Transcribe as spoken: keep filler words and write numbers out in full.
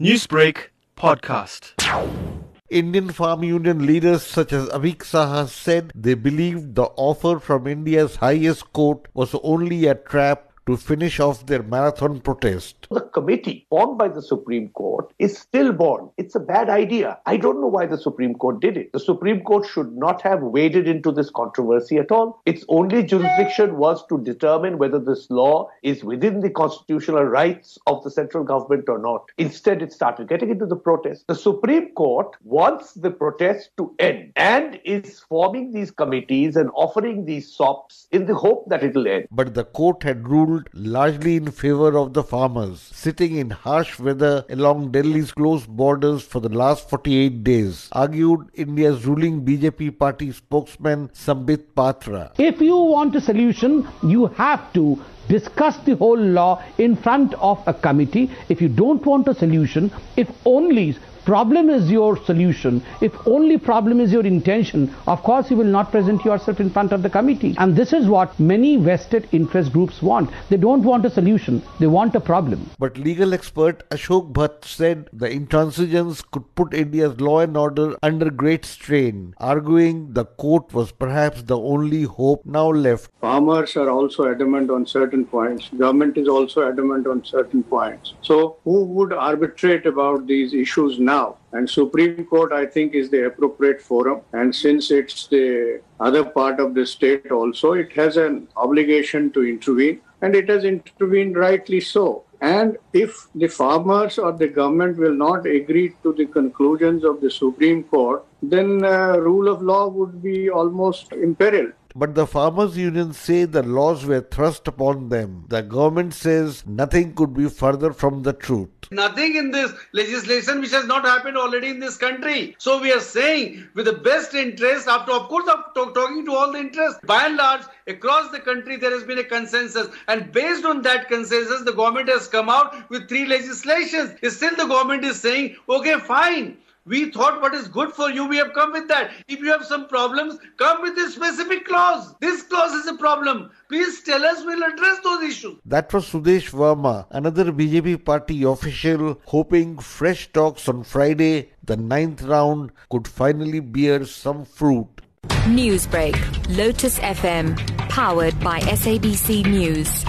Newsbreak podcast. Indian farm union leaders such as Avik Saha said they believed the offer from India's highest court was only a trap to finish off their marathon protest. The committee formed by the Supreme Court is stillborn. It's a bad idea. I don't know why the Supreme Court did it. The Supreme Court should not have waded into this controversy at all. Its only jurisdiction was to determine whether this law is within the constitutional rights of the central government or not. Instead, it started getting into the protest. The Supreme Court wants the protest to end and is forming these committees and offering these S O Ps in the hope that it'll end. But the court had ruled largely in favor of the farmers, sitting in harsh weather along Delhi's closed borders for the last forty-eight days, argued India's ruling B J P party spokesman Sambit Patra. If you want a solution, you have to discuss the whole law in front of a committee. If you don't want a solution, if only problem is your solution, if only problem is your intention, of course you will not present yourself in front of the committee. And this is what many vested interest groups want. They don't want a solution, they want a problem. But legal expert Ashok Bhatt said the intransigence could put India's law and order under great strain, arguing the court was perhaps the only hope now left. Farmers are also adamant on certain points. Government is also adamant on certain points. So who would arbitrate about these issues now? Now. And Supreme Court, I think, is the appropriate forum. And since it's the other part of the state also, it has an obligation to intervene. And it has intervened rightly so. And if the farmers or the government will not agree to the conclusions of the Supreme Court, then uh, rule of law would be almost imperiled. But the farmers' unions say the laws were thrust upon them. The government says nothing could be further from the truth. Nothing in this legislation which has not happened already in this country. So we are saying with the best interest, after of course after talking to all the interests, by and large across the country there has been a consensus, and based on that consensus the government has come out with three legislations. Still the government is saying, okay, fine. We thought what is good for you, we have come with that. If you have some problems, come with this specific clause. This clause is a problem. Please tell us, we'll address those issues. That was Sudesh Verma, another B J P party official, hoping fresh talks on Friday, the ninth round, could finally bear some fruit. Newsbreak, Lotus F M, powered by S A B C News.